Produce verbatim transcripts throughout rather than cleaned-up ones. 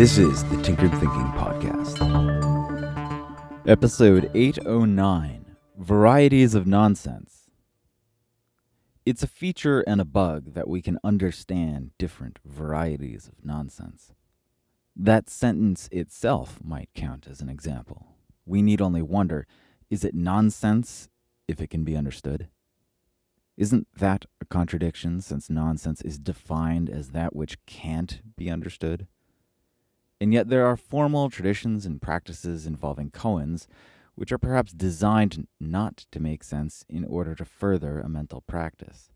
This is the Tinkered Thinking Podcast. Episode eight oh nine, Varieties of Nonsense. It's a feature and a bug that we can understand different varieties of nonsense. That sentence itself might count as an example. We need only wonder, is it nonsense if it can be understood? Isn't that a contradiction, since nonsense is defined as that which can't be understood? And yet there are formal traditions and practices involving koans, which are perhaps designed not to make sense in order to further a mental practice.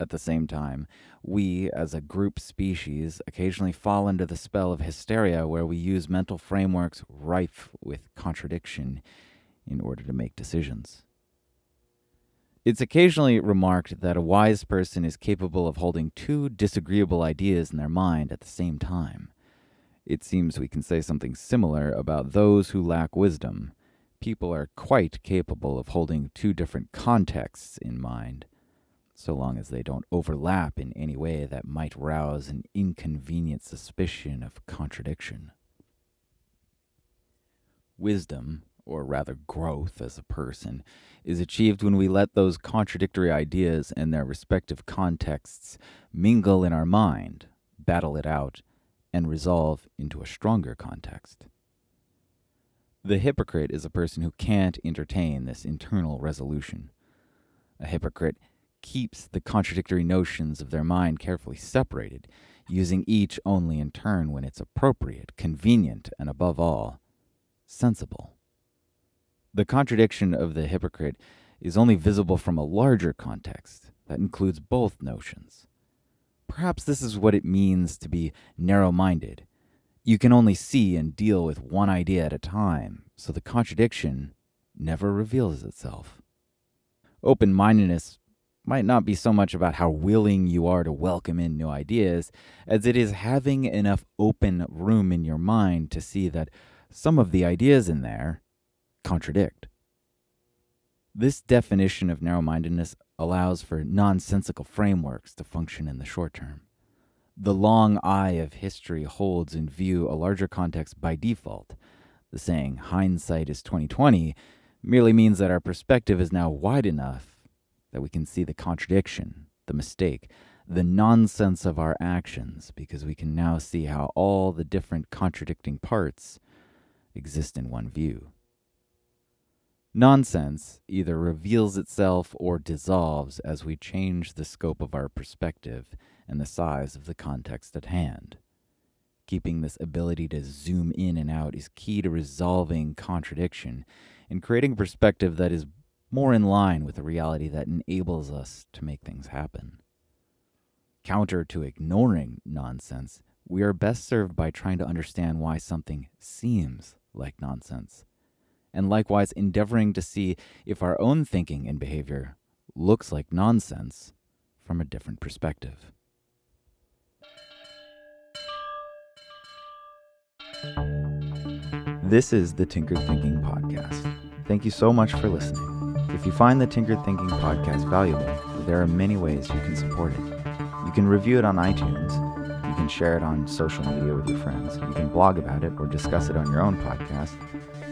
At the same time, we, as a group species, occasionally fall under the spell of hysteria where we use mental frameworks rife with contradiction in order to make decisions. It's occasionally remarked that a wise person is capable of holding two disagreeable ideas in their mind at the same time. It seems we can say something similar about those who lack wisdom. People are quite capable of holding two different contexts in mind, so long as they don't overlap in any way that might rouse an inconvenient suspicion of contradiction. Wisdom, or rather growth as a person, is achieved when we let those contradictory ideas and their respective contexts mingle in our mind, battle it out, and resolve into a stronger context. The hypocrite is a person who can't entertain this internal resolution. A hypocrite keeps the contradictory notions of their mind carefully separated, using each only in turn when it's appropriate, convenient, and above all, sensible. The contradiction of the hypocrite is only visible from a larger context that includes both notions. Perhaps this is what it means to be narrow-minded. You can only see and deal with one idea at a time, so the contradiction never reveals itself. Open-mindedness might not be so much about how willing you are to welcome in new ideas, as it is having enough open room in your mind to see that some of the ideas in there contradict. This definition of narrow-mindedness allows for nonsensical frameworks to function in the short term. The long eye of history holds in view a larger context by default. The saying, hindsight is twenty twenty, merely means that our perspective is now wide enough that we can see the contradiction, the mistake, the nonsense of our actions, because we can now see how all the different contradicting parts exist in one view. Nonsense either reveals itself or dissolves as we change the scope of our perspective and the size of the context at hand. Keeping this ability to zoom in and out is key to resolving contradiction and creating a perspective that is more in line with a reality that enables us to make things happen. Counter to ignoring nonsense, we are best served by trying to understand why something seems like nonsense, and likewise endeavoring to see if our own thinking and behavior looks like nonsense from a different perspective. This is the Tinkered Thinking Podcast. Thank you so much for listening. If you find the Tinkered Thinking Podcast valuable, there are many ways you can support it. You can review it on iTunes. You can share it on social media with your friends. You can blog about it or discuss it on your own podcast.